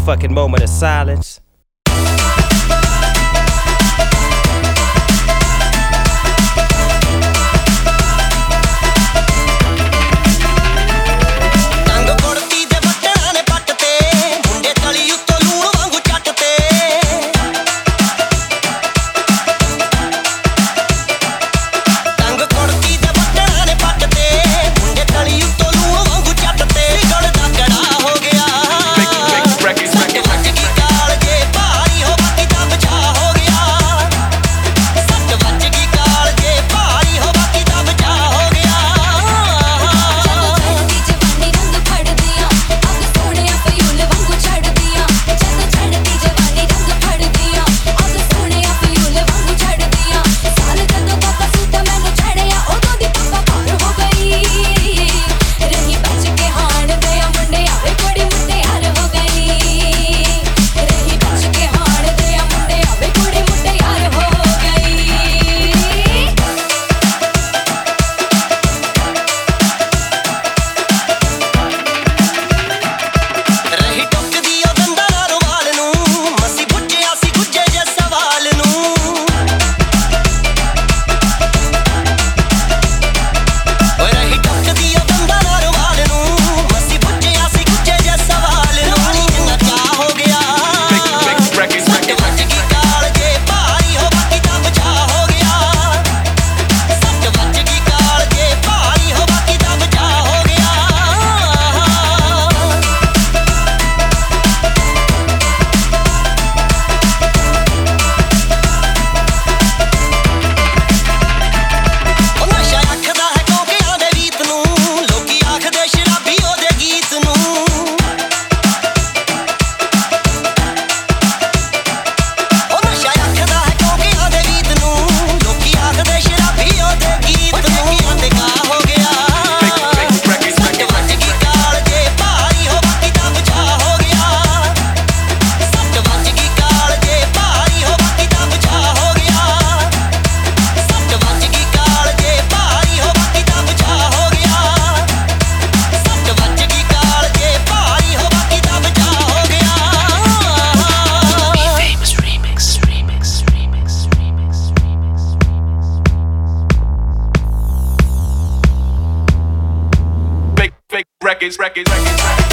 motherfucking moment of silence. Records.